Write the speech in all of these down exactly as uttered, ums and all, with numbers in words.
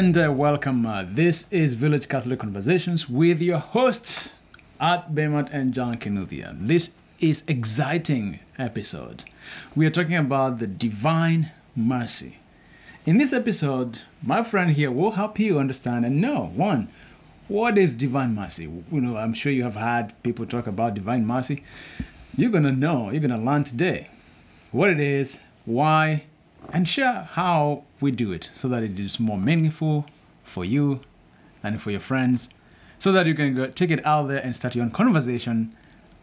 And uh, welcome. Uh, this is Village Catholic Conversations with your hosts, Art Beimert and John Kinuthia. This is exciting episode. We are talking about the Divine Mercy. In this episode, my friend here will help you understand and know, one, what is Divine Mercy? You know, I'm sure you have heard people talk about Divine Mercy. You're going to know, you're going to learn today what it is, why, and share how we do it so that it is more meaningful for you and for your friends, so that you can go take it out there and start your own conversation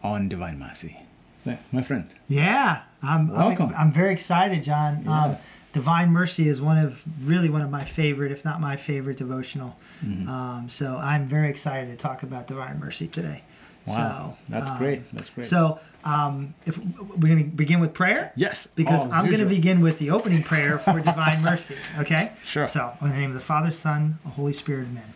on Divine Mercy. Yeah, my friend. Yeah, I'm Welcome. I'm, I'm very excited, John. Yeah. Um, Divine Mercy is one of, really one of my favorite, if not my favorite devotional. Mm-hmm. Um, so I'm very excited to talk about Divine Mercy today. Wow, so, that's um, great. That's great. So um, if we're going to begin with prayer? Yes. Because oh, I'm going to begin with the opening prayer for Divine Mercy, okay? Sure. So, in the name of the Father, Son, and Holy Spirit, amen.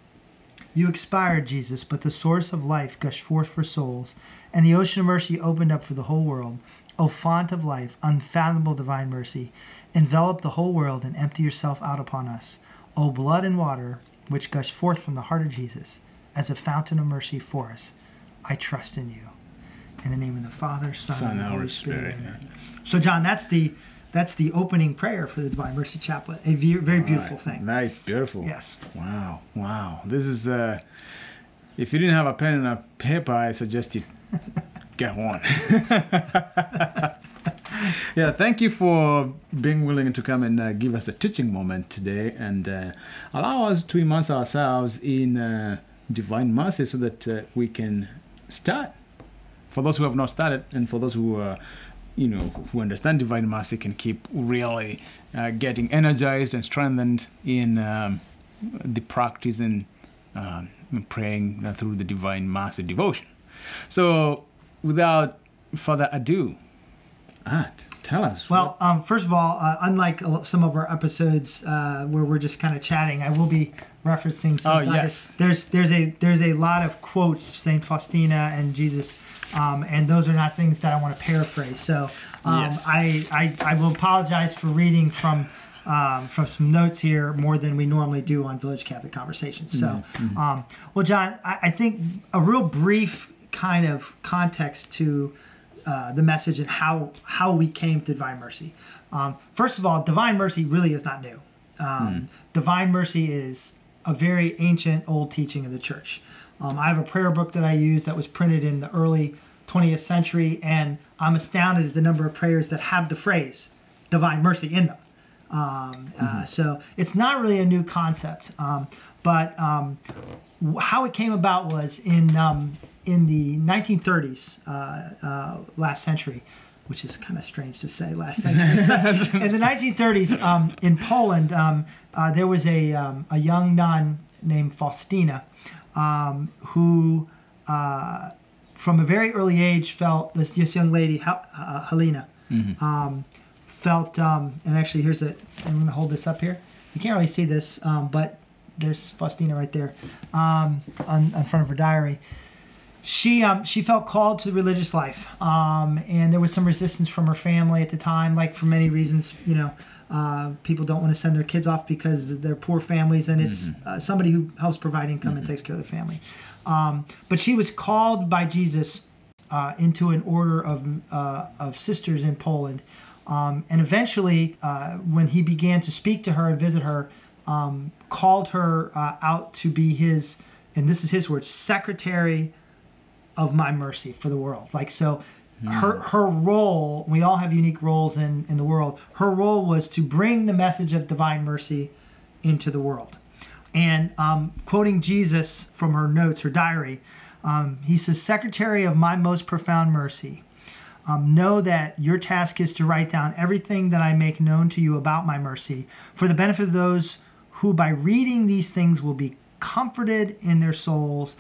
You expired, Jesus, but the source of life gushed forth for souls, and the ocean of mercy opened up for the whole world. O font of life, unfathomable divine mercy, envelop the whole world and empty yourself out upon us. O blood and water, which gushed forth from the heart of Jesus, as a fountain of mercy for us. I trust in you. In the name of the Father, Son, Son and the Holy, Holy Spirit. Spirit. Amen. So, John, that's the that's the opening prayer for the Divine Mercy Chaplet. A view, very right. beautiful thing. Nice, beautiful. Yes. Wow, wow. This is, uh, if you didn't have a pen and a paper, I suggest you get one. Yeah, thank you for being willing to come and uh, give us a teaching moment today and uh, allow us to immerse ourselves in uh, Divine Mercy so that uh, we can start. For those who have not started, and for those who are, you know, who understand Divine Mercy, can keep really uh, getting energized and strengthened in um, the practice and um, praying through the Divine Mercy devotion. So, without further ado, Art, tell us. Well, what... um, first of all, uh, unlike some of our episodes uh, where we're just kind of chatting, I will be referencing some. Oh, yes. There's there's a there's a lot of quotes, Saint Faustina and Jesus. Um, and those are not things that I want to paraphrase. So um, yes. I, I I will apologize for reading from um, from some notes here more than we normally do on Village Catholic Conversations. So, mm-hmm. um, well, John, I, I think a real brief kind of context to uh, the message and how how we came to Divine Mercy. Um, first of all, Divine Mercy really is not new. Um, mm. Divine Mercy is a very ancient, old teaching of the Church. Um, I have a prayer book that I use that was printed in the early twentieth century, and I'm astounded at the number of prayers that have the phrase Divine Mercy in them. Um, mm-hmm. uh, so it's not really a new concept, um, but um, how it came about was in um, in the nineteen thirties, uh, uh, last century, which is kind of strange to say last century. In the nineteen thirties, um, in Poland, um, uh, there was a, um, a young nun named Faustina, Um, who, uh, from a very early age, felt this, this young lady, Hel- uh, Helena, mm-hmm. um, felt, um, and actually, here's a, I'm going to hold this up here. You can't really see this, um, but there's Faustina right there um, on, on front of her diary. She um, she felt called to the religious life, um, and there was some resistance from her family at the time, like for many reasons, you know. Uh, people don't want to send their kids off because they're poor families, and it's mm-hmm. uh, somebody who helps provide income mm-hmm. and takes care of the family. Um, but she was called by Jesus uh, into an order of uh, of sisters in Poland, um, and eventually, uh, when he began to speak to her and visit her, um, called her uh, out to be his, and this is his word, secretary of my mercy for the world. Like so. Her her role, we all have unique roles in, in the world. Her role was to bring the message of divine mercy into the world. And um, quoting Jesus from her notes, her diary, um, he says, "Secretary of my most profound mercy, um, know that your task is to write down everything that I make known to you about my mercy for the benefit of those who by reading these things will be comforted in their souls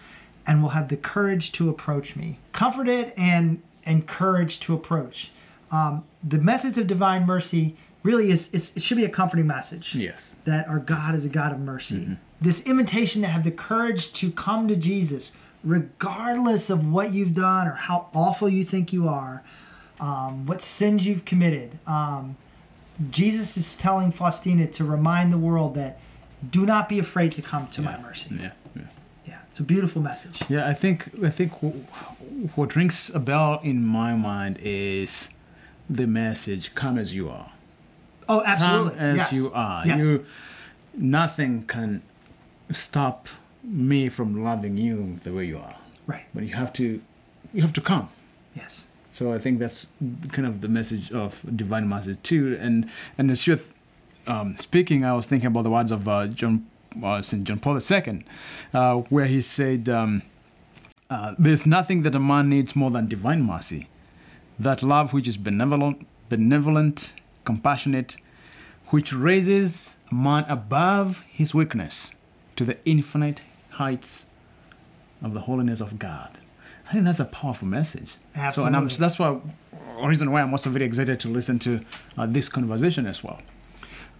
and will have the courage to approach me." Comforted and and courage to approach. Um, the message of divine mercy really is, is, it should be a comforting message. Yes. That our God is a God of mercy. Mm-hmm. This invitation to have the courage to come to Jesus, regardless of what you've done or how awful you think you are, um, what sins you've committed. Um, Jesus is telling Faustina to remind the world that do not be afraid to come to yeah. my mercy. Yeah, yeah, yeah. It's a beautiful message. Yeah, I think I think w- what rings a bell in my mind is the message: "Come as you are." Oh, absolutely. Come as yes. you are. Yes. You, nothing can stop me from loving you the way you are. Right. But you have to, you have to come. Yes. So I think that's kind of the message of Divine Mercy too. And and as you're um, speaking, I was thinking about the words of uh, John uh, Saint John Paul the Second, uh, where he said, um, uh, "There's nothing that a man needs more than divine mercy, that love which is benevolent, benevolent, compassionate, which raises a man above his weakness to the infinite heights of the holiness of God." I think that's a powerful message. Absolutely. So, and I'm, that's why, reason why I'm also very excited to listen to uh, this conversation as well.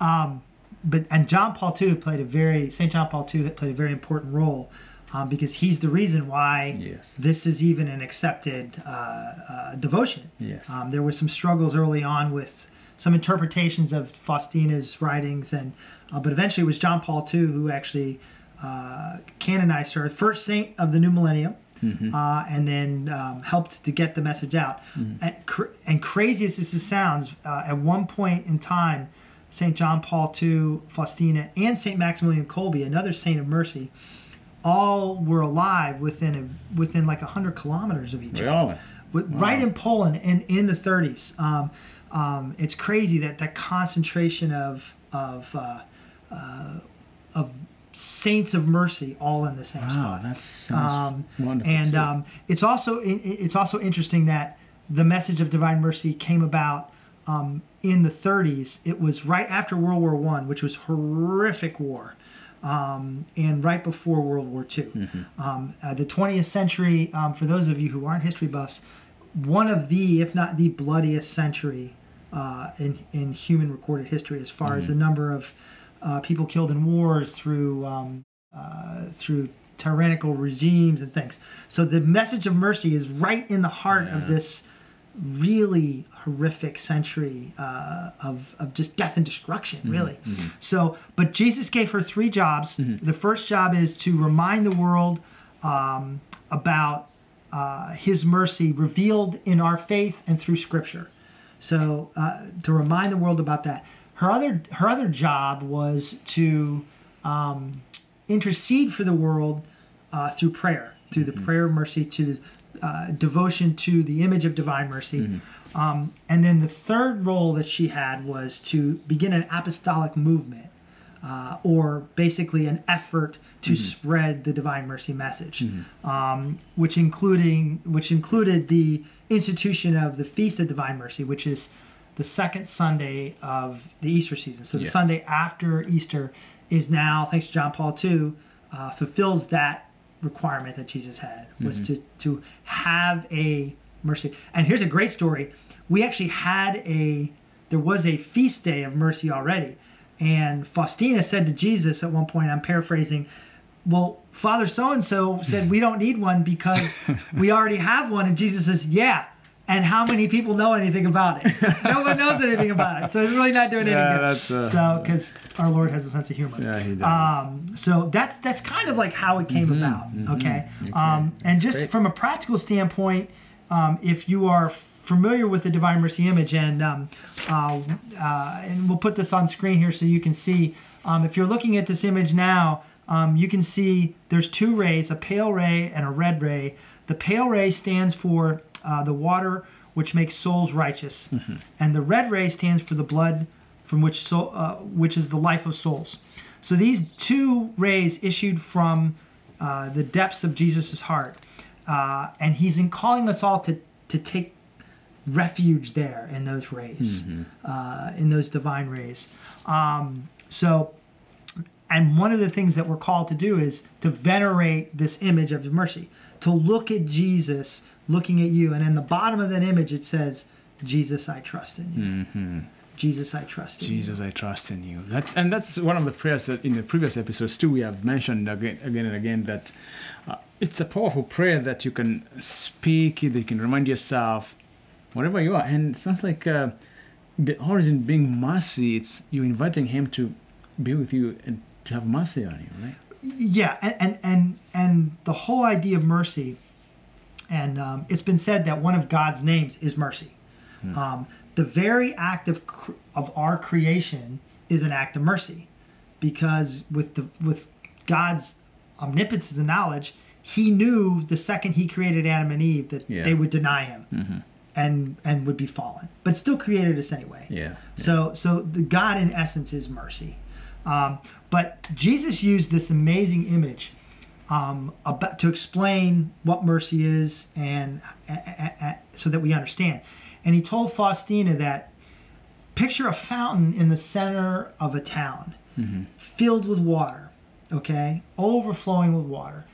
Um, but and John Paul the Second played a very Saint John Paul the Second played a very important role um, because he's the reason why yes. this is even an accepted uh, uh, devotion. Yes, um, there were some struggles early on with some interpretations of Faustina's writings, and uh, but eventually it was John Paul the Second who actually uh, canonized her, first saint of the new millennium. Mm-hmm. Uh, and then um, helped to get the message out. Mm-hmm. And, cr- and crazy as this sounds, uh, at one point in time, Saint John Paul the Second, Faustina, and Saint Maximilian Kolbe, another saint of mercy, all were alive within a, within like one hundred kilometers of each really? other. With, wow. Right in Poland in, in the thirties. Um, um, it's crazy that the concentration of of uh, uh, of saints of mercy all in the same wow, spot. That sounds um, wonderful. And um, it's also it, it's also interesting that the message of divine mercy came about um, in the thirties. It was right after World War One, which was horrific war, um, and right before World War Two. Mm-hmm. Um, uh, the twentieth century, um, for those of you who aren't history buffs, one of the, if not the bloodiest century uh, in in human recorded history, as far mm-hmm. as the number of Uh, people killed in wars through um, uh, through tyrannical regimes and things. So the message of mercy is right in the heart yeah. of this really horrific century uh, of of just death and destruction, mm-hmm. really. Mm-hmm. So, but Jesus gave her three jobs. Mm-hmm. The first job is to remind the world um, about uh, His mercy revealed in our faith and through Scripture. So uh, to remind the world about that. Her other her other job was to um, intercede for the world uh, through prayer, through mm-hmm. the prayer of mercy, to uh, devotion to the image of divine mercy. Mm-hmm. Um, and then the third role that she had was to begin an apostolic movement, uh, or basically an effort to mm-hmm. spread the divine mercy message, mm-hmm. um, which including which included the institution of the Feast of Divine Mercy, which is the second Sunday of the Easter season. So the yes. Sunday after Easter is now, thanks to John Paul the Second, uh, fulfills that requirement that Jesus had, was mm-hmm. to, to have a mercy. And here's a great story. We actually had a, there was a feast day of mercy already. And Faustina said to Jesus at one point, I'm paraphrasing, well, Father so-and-so said we don't need one because we already have one. And Jesus says, yeah. And how many people know anything about it? No one knows anything about it. So it's really not doing yeah, anything good. Uh, so, because our Lord has a sense of humor. Yeah, he does. Um, so that's that's kind of like how it came mm-hmm, about, mm-hmm. okay? okay. Um, and that's just great. From a practical standpoint, um, if you are familiar with the Divine Mercy image, and um, uh, uh, and we'll put this on screen here so you can see. Um, if you're looking at this image now, um, you can see there's two rays, a pale ray and a red ray. The pale ray stands for... Uh, the water which makes souls righteous, mm-hmm. and the red ray stands for the blood from which soul, uh, which is the life of souls. So these two rays issued from uh, the depths of Jesus' heart, uh, and he's in calling us all to to take refuge there in those rays, mm-hmm. uh, in those divine rays. Um, so, and one of the things that we're called to do is to venerate this image of mercy, to look at Jesus looking at you. And in the bottom of that image, it says, Jesus, I trust in you. Mm-hmm. Jesus, I trust in Jesus, you. I trust in you. That's And that's one of the prayers that in the previous episodes, too, we have mentioned again, again and again that uh, it's a powerful prayer that you can speak, that you can remind yourself, wherever you are. And it sounds like uh, the origin being mercy, it's you inviting him to be with you and to have mercy on you, right? Yeah, and and and, and the whole idea of mercy, and um, it's been said that one of God's names is mercy. Hmm. Um, the very act of of our creation is an act of mercy, because with the with God's omnipotence and knowledge, He knew the second He created Adam and Eve that yeah. they would deny Him. Mm-hmm. And and would be fallen, but still created us anyway. Yeah. yeah. So so the God in essence is mercy, um, but Jesus used this amazing image um, about to explain what mercy is, and uh, uh, uh, so that we understand. And he told Faustina that picture a fountain in the center of a town, mm-hmm. filled with water, okay, overflowing with water.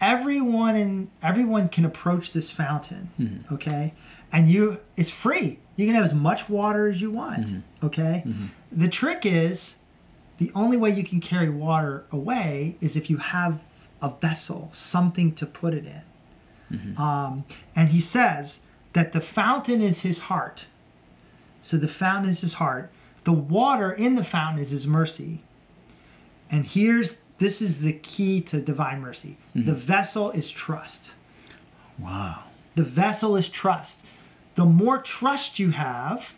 Everyone in everyone can approach this fountain, mm-hmm. okay. And you, it's free. You can have as much water as you want, mm-hmm. okay? Mm-hmm. The trick is, the only way you can carry water away is if you have a vessel, something to put it in. Mm-hmm. Um, and he says that the fountain is his heart. So the fountain is his heart. The water in the fountain is his mercy. And here's, this is the key to divine mercy. Mm-hmm. The vessel is trust. Wow. The vessel is trust. The more trust you have,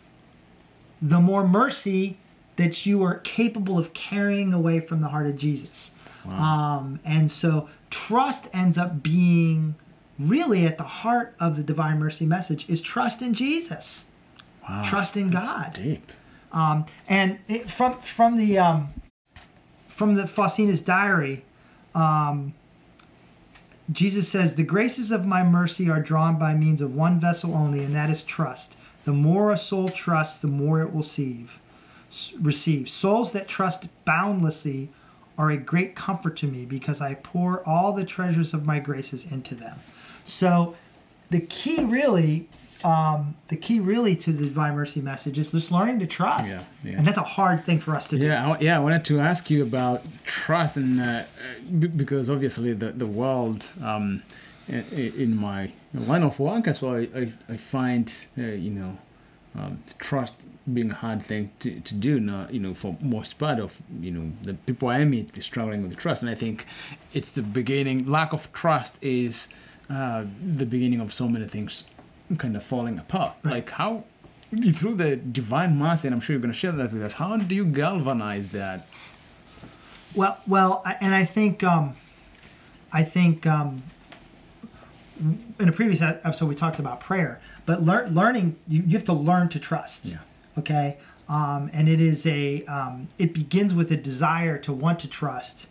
the more mercy that you are capable of carrying away from the heart of Jesus. Wow. Um, and so trust ends up being really at the heart of the divine mercy message, is trust in Jesus. Wow. Trust in That's God. Deep. Um, and it, from from the um, from the Faustina's diary, um, Jesus says, "The graces of my mercy are drawn by means of one vessel only, and that is trust. The more a soul trusts, the more it will receive. receive. Souls that trust boundlessly are a great comfort to me, because I pour all the treasures of my graces into them." So the key really, um, the key really to the Divine Mercy message is just learning to trust. Yeah, yeah. And that's a hard thing for us to do. Yeah, I, yeah, I wanted to ask you about trust, and uh, b- because obviously the, the world, um, in, in my line of work as well, I, I find, uh, you know, um, trust being a hard thing to, to do now, you know, for most part of, you know, the people I meet is struggling with trust. And I think it's the beginning, lack of trust is uh, the beginning of so many things kind of falling apart. Right. Like how, through the divine mercy, and I'm sure you're going to share that with us, how do you galvanize that? Well, well, and I think, um, I think um, in a previous episode we talked about prayer, but lear- learning, you, you have to learn to trust. Yeah. Okay, um, and it is a, um, it begins with a desire to want to trust.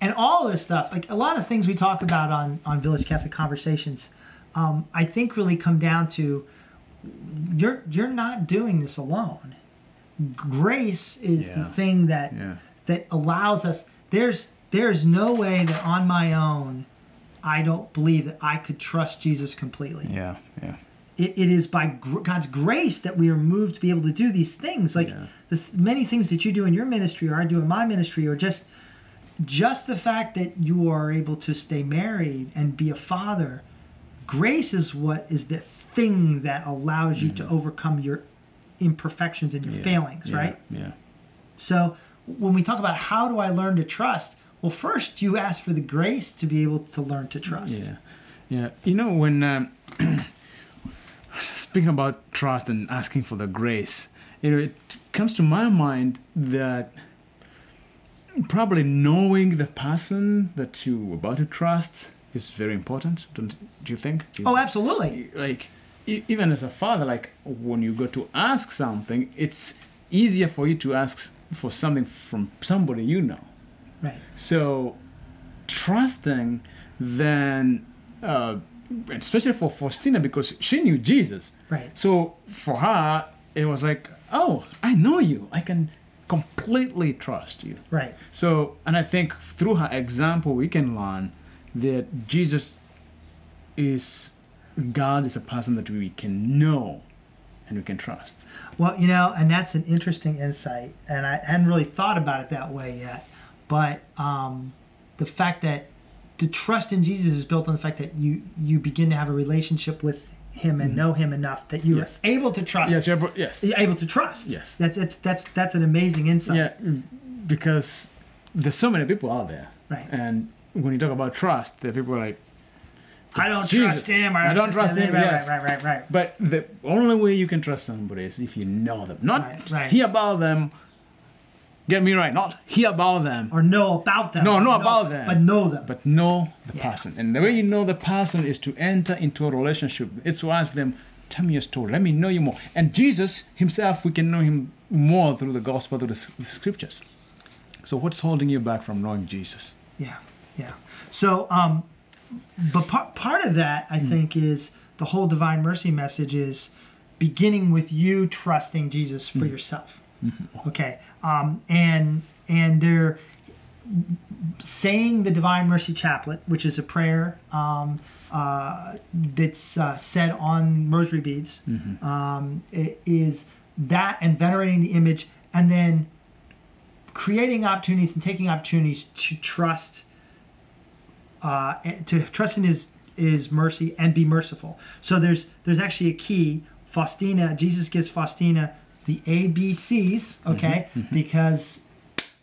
And all this stuff, like a lot of things we talk about on, on Village Catholic Conversations, Um, I think really come down to you're you're not doing this alone. Grace is yeah. the thing that yeah. that allows us. There's there's no way that on my own, I don't believe that I could trust Jesus completely. Yeah, yeah. It it is by gr- God's grace that we are moved to be able to do these things. Like yeah. the many things that you do in your ministry, or I do in my ministry, or just just the fact that you are able to stay married and be a father. Grace is what is the thing that allows you mm-hmm. to overcome your imperfections and your yeah, failings, yeah, right? Yeah. So when we talk about how do I learn to trust, well, first you ask for the grace to be able to learn to trust. Yeah. Yeah. You know, when um, speaking about trust and asking for the grace, you know, it comes to my mind that probably knowing the person that you're about to trust is very important, don't do you think? Do you, oh, absolutely. Like, even as a father, like when you go to ask something, it's easier for you to ask for something from somebody you know. Right. So, trusting, then, uh, especially for Faustina, because she knew Jesus. Right. So for her, it was like, oh, I know you. I can completely trust you. Right. So, and I think through her example, we can learn that Jesus is, God is a person that we can know and we can trust. Well, you know, and that's an interesting insight, and I hadn't really thought about it that way yet, but um, the fact that the trust in Jesus is built on the fact that you, you begin to have a relationship with Him and mm-hmm. know Him enough that you yes. are able to trust. Yes, you're able, yes. You're able to trust. Yes. That's, that's, that's, that's an amazing insight. Yeah, because there's so many people out there. Right. And when you talk about trust, the people are like, I don't Jesus. trust him. Or I don't trust him. Right, yes. right, right, right, right. But the only way you can trust somebody is if you know them. Not right, right. hear about them. Get me right. Not hear about them. Or know about them. No, know about know, them. But know them. But know the yeah. person. And the way you know the person is to enter into a relationship. It's to ask them, tell me your story. Let me know you more. And Jesus himself, we can know him more through the gospel, through the, the scriptures. So what's holding you back from knowing Jesus? Yeah, yeah. So, um, but part, part of that, I mm. think, is the whole divine mercy message is beginning with you trusting Jesus for mm. yourself. Mm-hmm. Okay. Um, and and they're saying the Divine Mercy Chaplet, which is a prayer um, uh, that's uh, said on rosary beads, mm-hmm. um, it is that and venerating the image and then creating opportunities and taking opportunities to trust uh, to trust in his, his mercy and be merciful. So there's there's actually a key. Faustina, Jesus gives Faustina the A B Cs, okay, mm-hmm, mm-hmm. because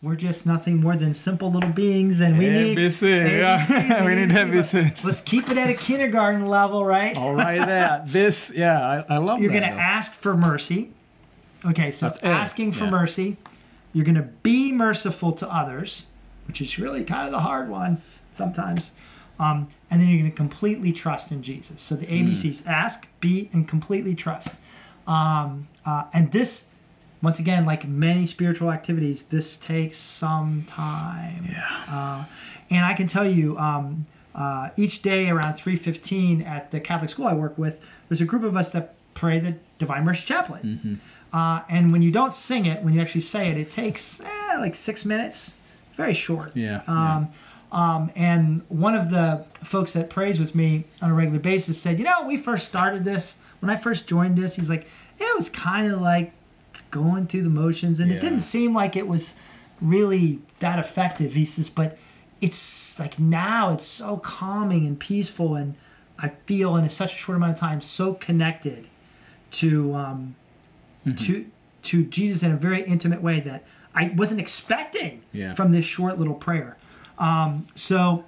we're just nothing more than simple little beings, and we need A B C. Yeah. we need A B Cs. Let's keep it at a kindergarten level, right? All right, there. This, yeah, I, I love. You're that. You're going to ask for mercy, okay? So that's asking for yeah. mercy. You're going to be merciful to others, which is really kind of the hard one sometimes, um, and then you're going to completely trust in Jesus. So the A B Cs: mm. ask, be, and completely trust. Um, uh, and this, once again, like many spiritual activities, this takes some time. Yeah. Uh, and I can tell you, um, uh, each day around three fifteen at the Catholic school I work with, there's a group of us that pray the Divine Mercy Chaplet. Mm-hmm. Uh, and when you don't sing it, when you actually say it, it takes eh, like six minutes. Very short. Yeah. Um, yeah. Um, and one of the folks that prays with me on a regular basis said, you know, we first started this. When I first joined this, he's like, it was kind of like going through the motions, and yeah. it didn't seem like it was really that effective. He says, but it's like now it's so calming and peaceful, and I feel in such a short amount of time so connected to um, mm-hmm. to to Jesus in a very intimate way that I wasn't expecting yeah. from this short little prayer. Um, so,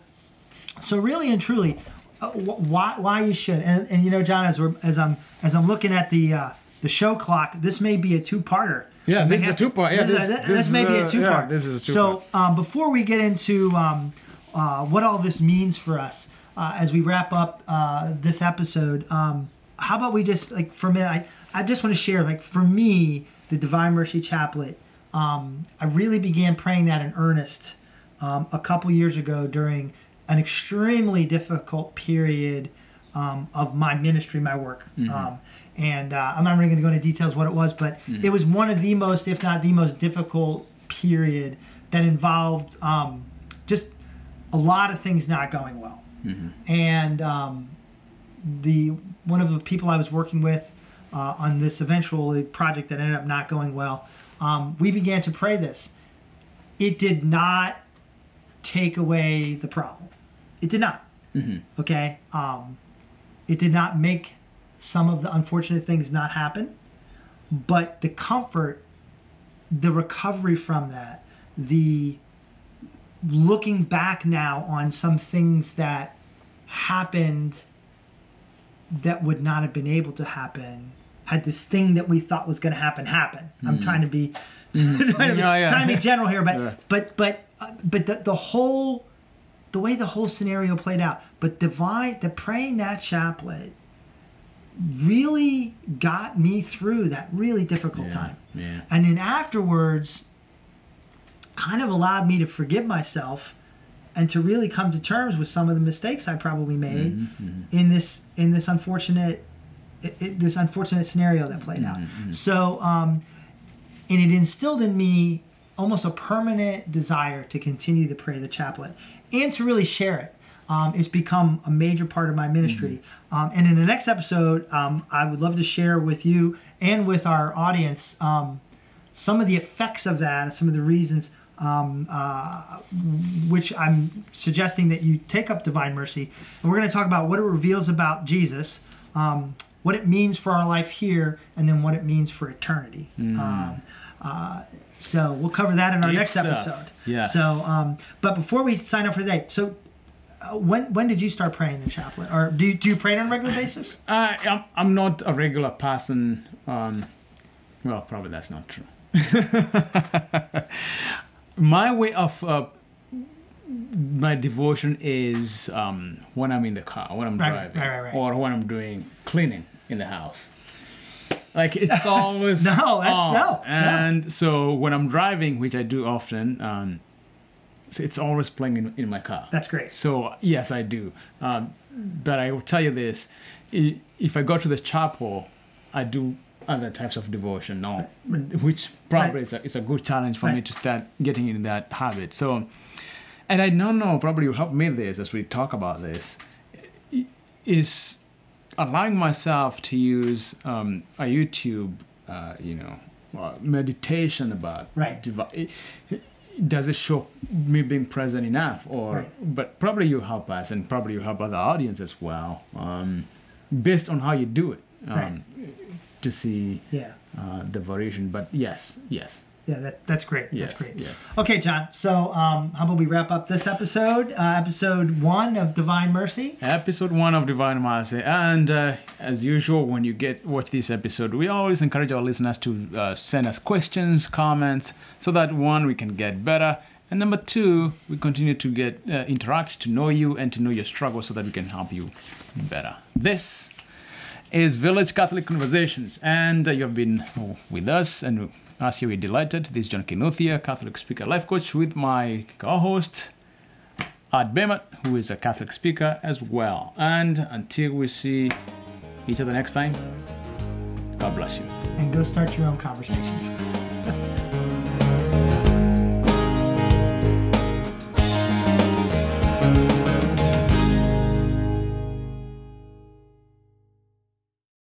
so really and truly. Uh, wh- why? Why you should? And, and you know, John, as we're, as I'm as I'm looking at the uh, the show clock, this may be a two-parter. Yeah, this is a two-part. Yeah, this, this, this, this may uh, be a two-part. Yeah, this is a two-part. So um, before we get into um, uh, what all this means for us uh, as we wrap up uh, this episode, um, how about we just like for a minute? I, I just want to share like for me the Divine Mercy Chaplet. Um, I really began praying that in earnest um, a couple years ago during an extremely difficult period um, of my ministry, my work. Mm-hmm. Um, and uh, I'm not really gonna go into details what it was, but mm-hmm. it was one of the most, if not the most difficult period that involved um, just a lot of things not going well. Mm-hmm. And um, the one of the people I was working with uh, on this eventual project that ended up not going well, um, we began to pray this. It did not take away the problem. It did not. Mm-hmm. Okay? Um, it did not make some of the unfortunate things not happen, but the comfort, the recovery from that, the looking back now on some things that happened that would not have been able to happen had this thing that we thought was going to happen happen. Mm-hmm. I'm trying to be, mm-hmm. trying, to be oh, yeah. trying to be general here, but yeah. but but uh, but the the whole the way the whole scenario played out, but divine, the praying that chaplet really got me through that really difficult yeah, time. Yeah. And then afterwards, kind of allowed me to forgive myself and to really come to terms with some of the mistakes I probably made mm-hmm. in this in this unfortunate it, it, this unfortunate scenario that played out. Mm-hmm. So, um, and it instilled in me almost a permanent desire to continue to pray the chaplet and to really share it. Um, it's become a major part of my ministry. Mm-hmm. Um, and in the next episode, um, I would love to share with you and with our audience um, some of the effects of that and some of the reasons um, uh, which I'm suggesting that you take up Divine Mercy. And we're going to talk about what it reveals about Jesus, um, what it means for our life here, and then what it means for eternity. Mm. Um, Uh, so we'll cover that in our Deep next stuff. episode. Yeah. So, um, but before we sign up for the day, so uh, when when did you start praying the chaplet, or do you, do you pray on a regular basis? Uh, I'm I'm not a regular person. Um, well, probably that's not true. My way of uh, my devotion is um, when I'm in the car, when I'm right, driving, right, right, right. or when I'm doing cleaning in the house. Like, it's always no, that's on. no. And no. so when I'm driving, which I do often, um, so it's always playing in, in my car. That's great. So yes, I do. Um, but I will tell you this: if I go to the chapel, I do other types of devotion now, which probably right. is a, it's a good challenge for right. me to start getting in that habit. So, and I don't know, probably you'll help me this as we talk about this, is allowing myself to use um, a YouTube, uh, you know, uh, meditation about right. Devi- does it show me being present enough, or right. but probably you help us, and probably you help other audience as well, um, based on how you do it. Um, right. to see yeah. uh, the variation, but yes, yes. Yeah, that, that's great, yes, that's great. Yes. Okay, John, so um, how about we wrap up this episode, uh, episode one of Divine Mercy? Episode one of Divine Mercy, and uh, as usual, when you get watch this episode, we always encourage our listeners to uh, send us questions, comments, so that one, we can get better, and number two, we continue to get uh, interact, to know you, and to know your struggle, so that we can help you better. This is Village Catholic Conversations, and uh, you've been oh, with us, and as you were delighted. This is John Kinuthia, Catholic speaker, life coach, with my co-host Art Beimert, who is a Catholic speaker as well. And until we see each other next time, God bless you, and go start your own conversations.